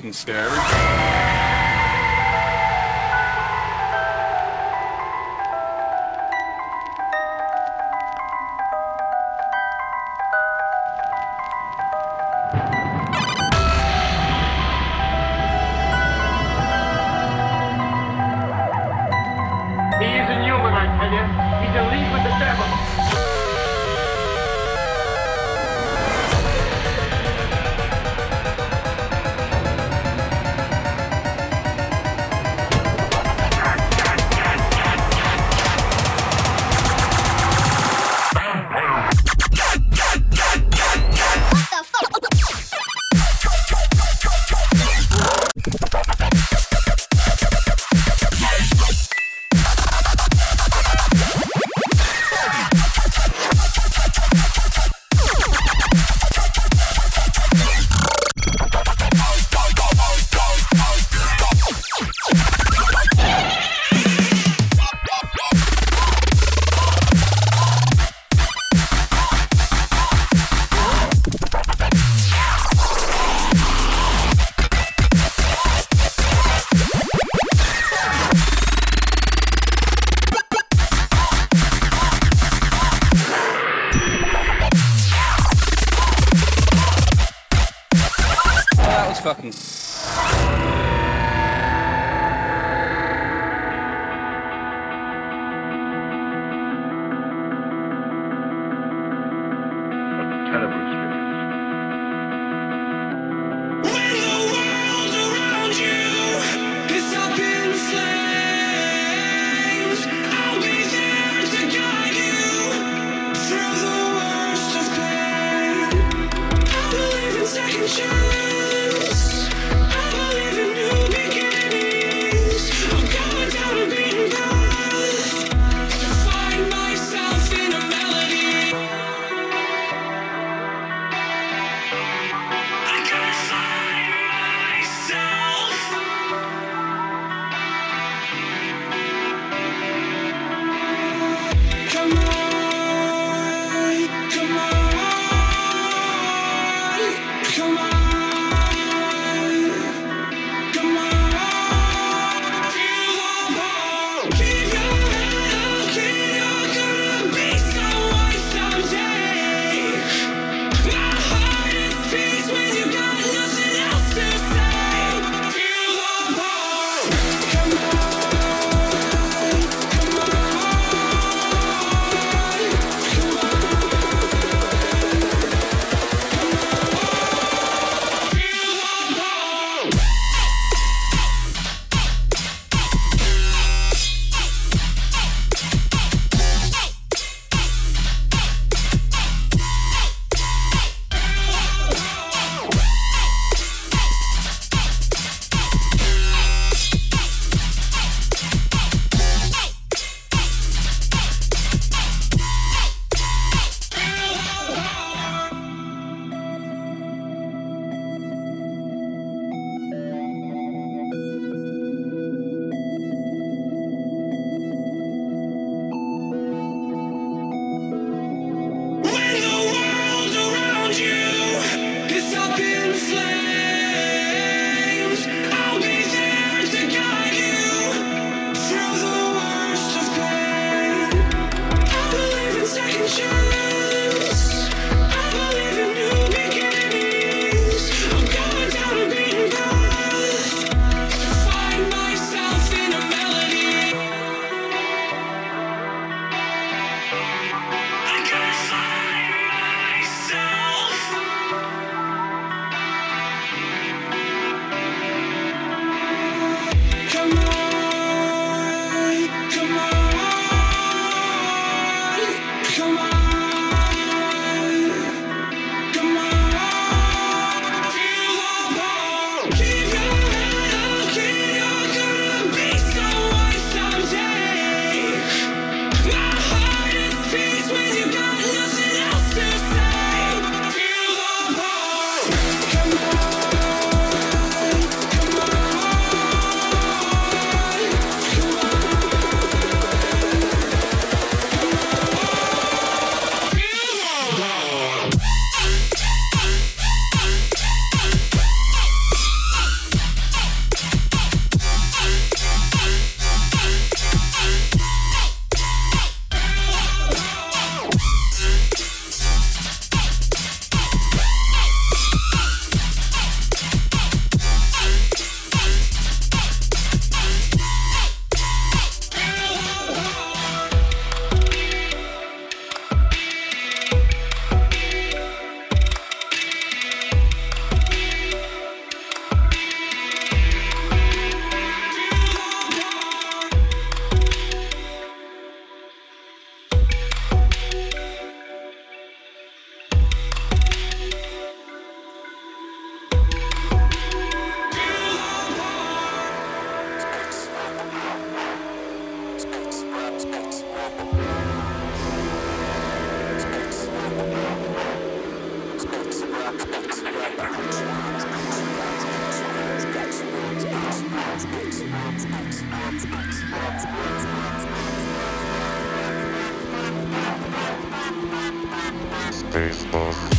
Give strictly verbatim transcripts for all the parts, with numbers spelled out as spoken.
fucking scared. Spaceballs. Spaceballs. Spaceballs. Spaceballs. Spaceballs.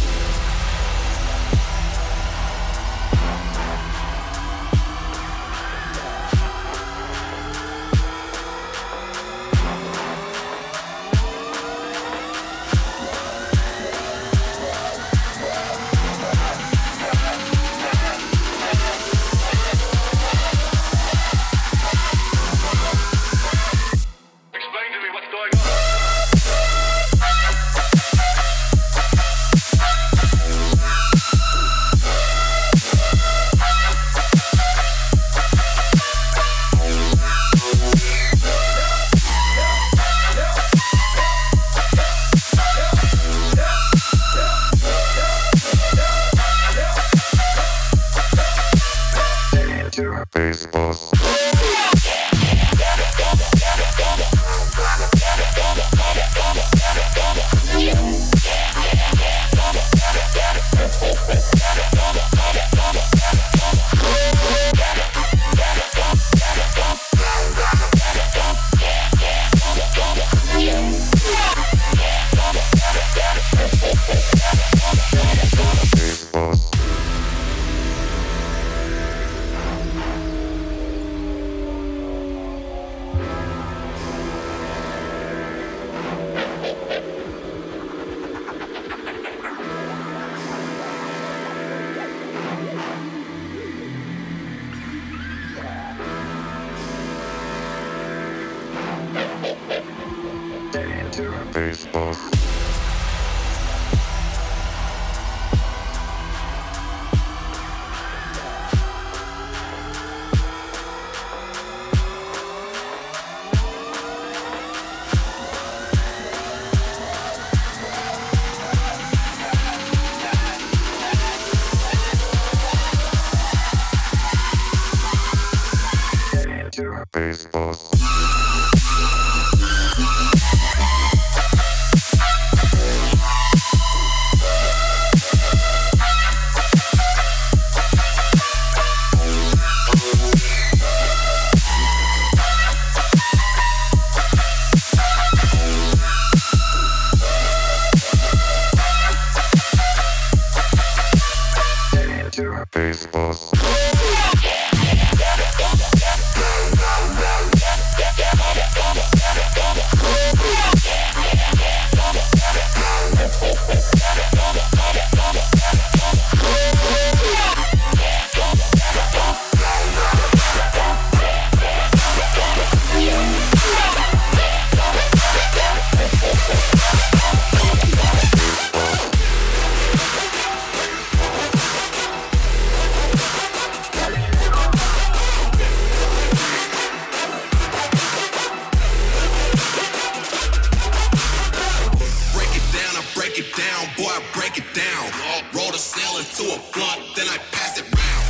Down, boy, I break it down. Roll the cell into a blunt, then I pass it round.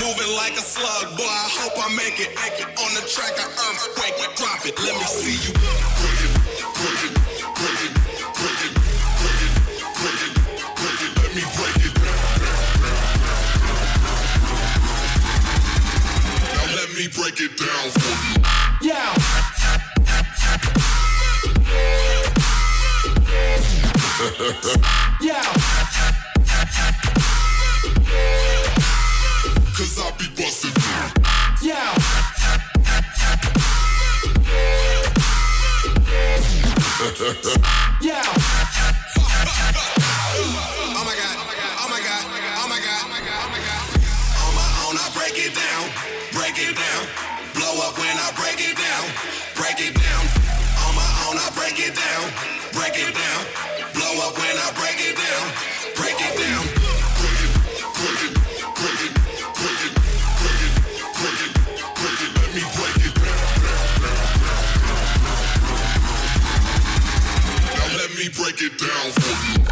Moving like a slug, boy, I hope I make it. On the track, I earthquake, I drop it. Let me see you. Break it, break it, break it, break it, break it, break it, break it. Let me break it. Now let me break it down. Yeah. Yeah. Cause I be bustin'. Yeah. Yeah. Oh my god, oh my god, oh my god, oh my god, oh my god. On my own I break it down, break it down. Blow up when I break it down, break it down. On my own I break it down, break it down. Blow up when I break it down, break it down. Break it, break it, break it, break it, break it, break it, break it. Let me break it down. Now let me break it down for you.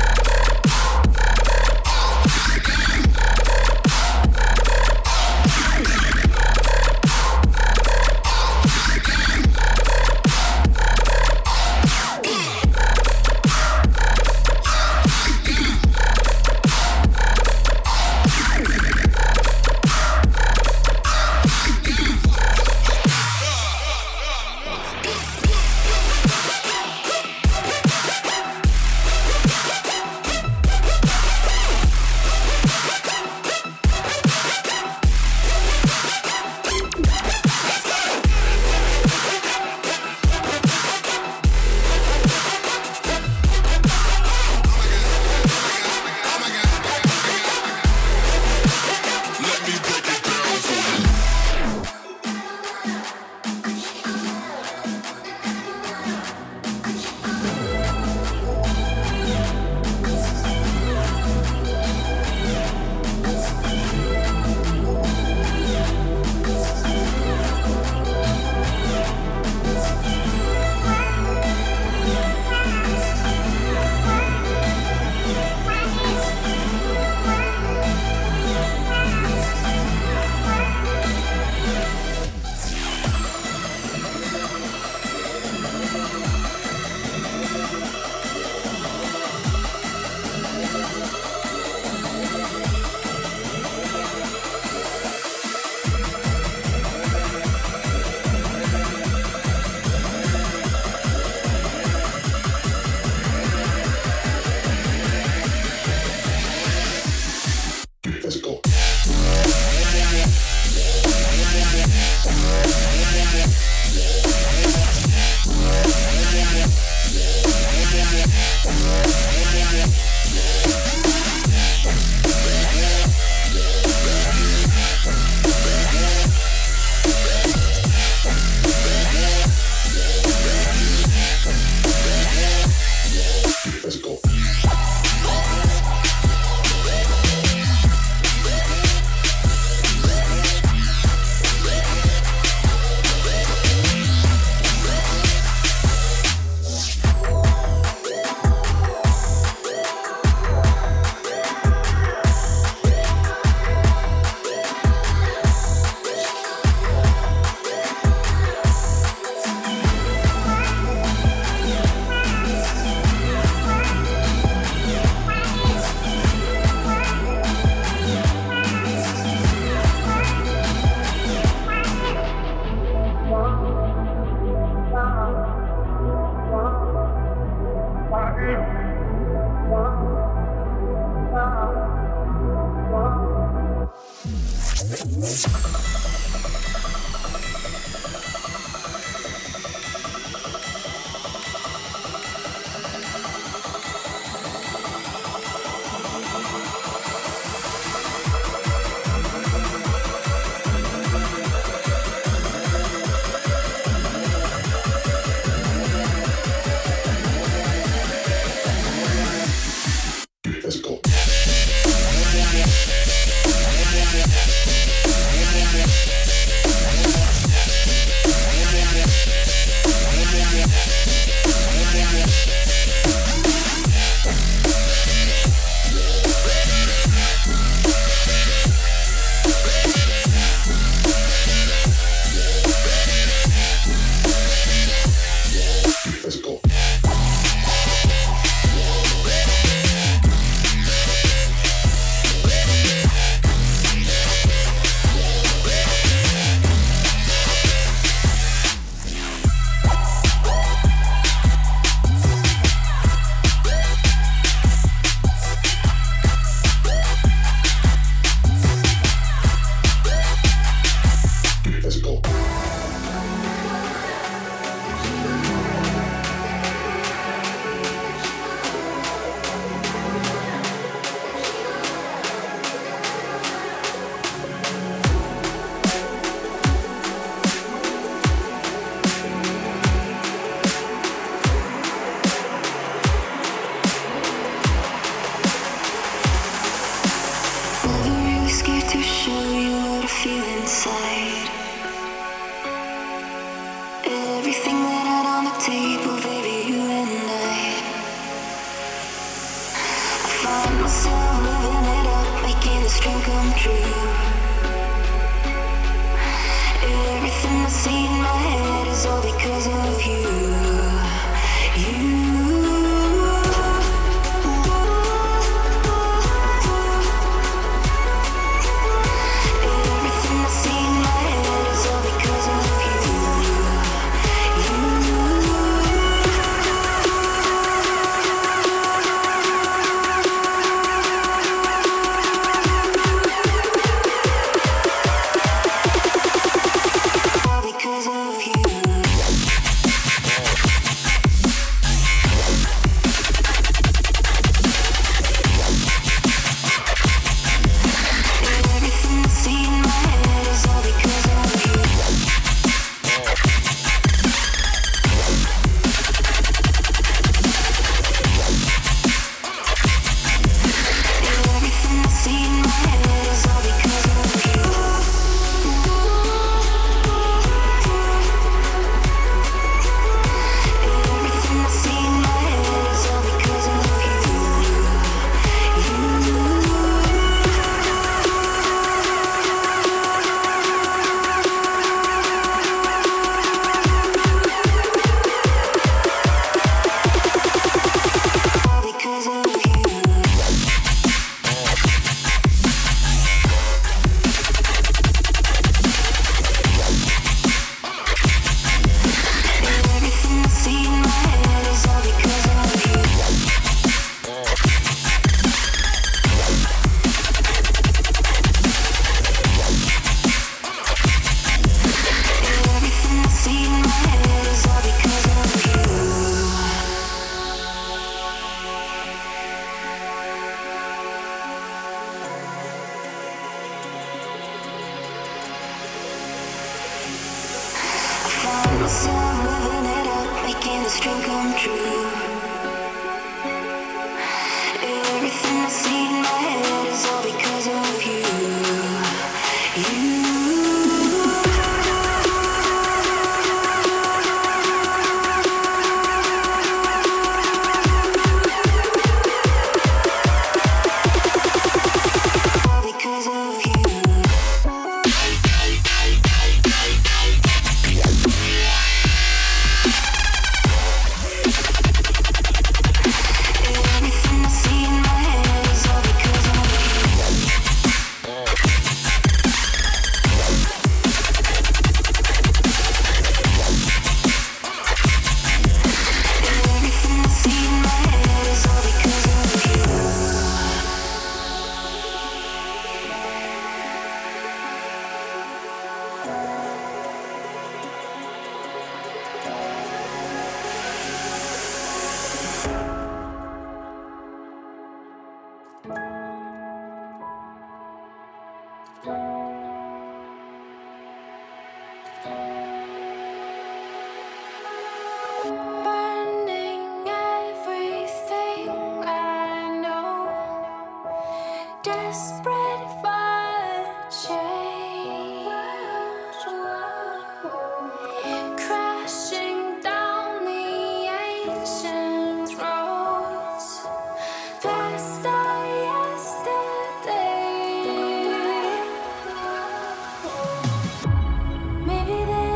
Maybe they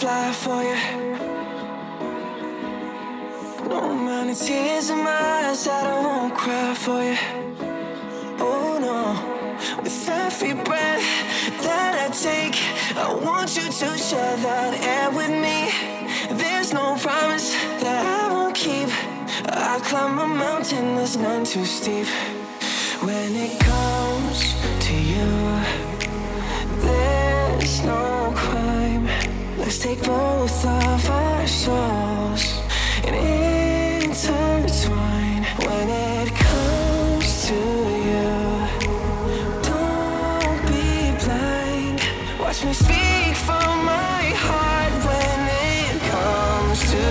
fly for you. No amount of tears in my eyes that I won't cry for you. Oh no, with every breath that I take, I want you to share that air with me. There's no promise that I won't keep. I climb a mountain that's none too steep. When it comes to you, there's no crime. Let's take both of our souls and intertwine. When it comes to you, don't be blind. Watch me speak from my heart when it comes to you.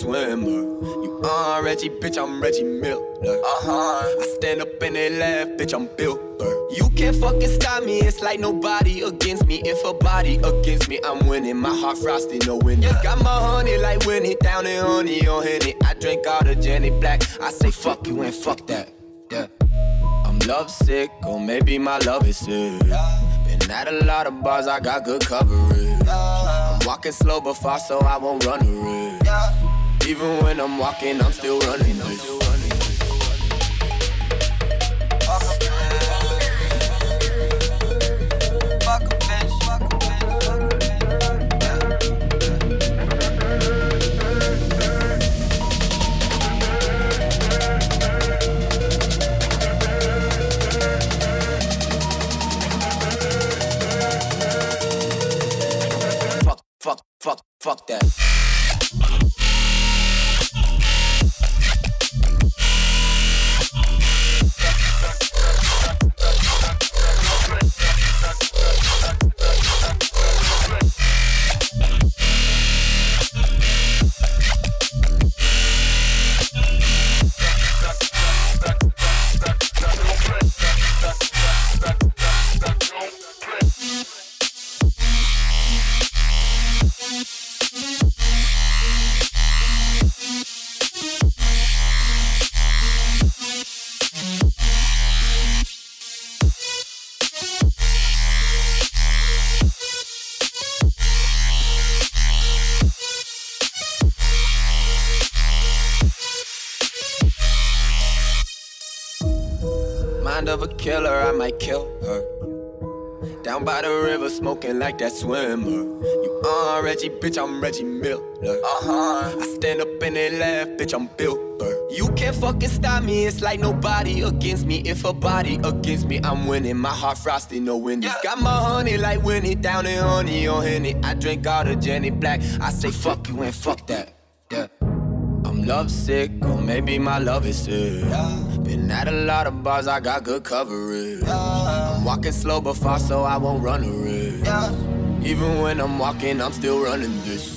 Swimmer, you on Reggie, bitch, I'm Reggie Miller. Uh-huh. I stand up and they laugh, bitch, I'm Bill Burr. You can't fucking stop me, it's like nobody against me. If a body against me, I'm winning. My heart frosty, no winning. Yeah. Got my honey like Winnie, down in honey on honey. I drink all the Jenny Black. I say fuck you and fuck that. Yeah. I'm lovesick, or maybe my love is sick. Been at a lot of bars, I got good coverage. I'm walking slow but far, so I won't run a risk. Yeah. Even when I'm walking, I'm still running. I'm still running. Fuck a bitch. Fuck a bitch. Fuck a bitch. Fuck a bitch. Fuck, fuck, fuck, fuck that. mind of a killer, I might kill her. Down by the river, smoking like that swimmer. You on Reggie, bitch, I'm Reggie Miller. Uh-huh. I stand up and they laugh, bitch, I'm Bill Burr. You can't fucking stop me, it's like nobody against me. If a body against me, I'm winning. My heart frosty, no windies. Yeah. Got my honey like Winnie, down in honey on Henny. I drink all the Jenny Black, I say fuck you and fuck that. Yeah. I'm lovesick, or maybe my love is sick. Been at a lot of bars, I got good coverage. I'm walking slow but far, so I won't run a risk. Even when I'm walking, I'm still running this.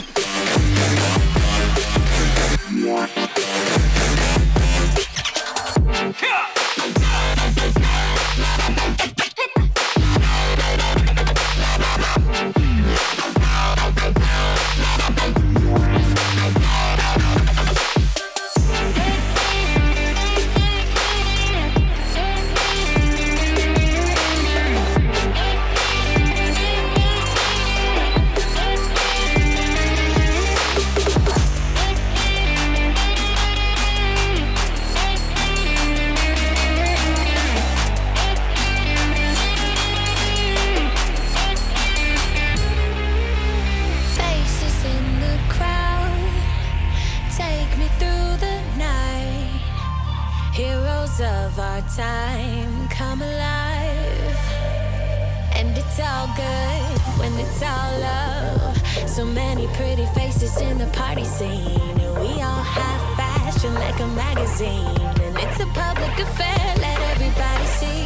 Public affair, let everybody see.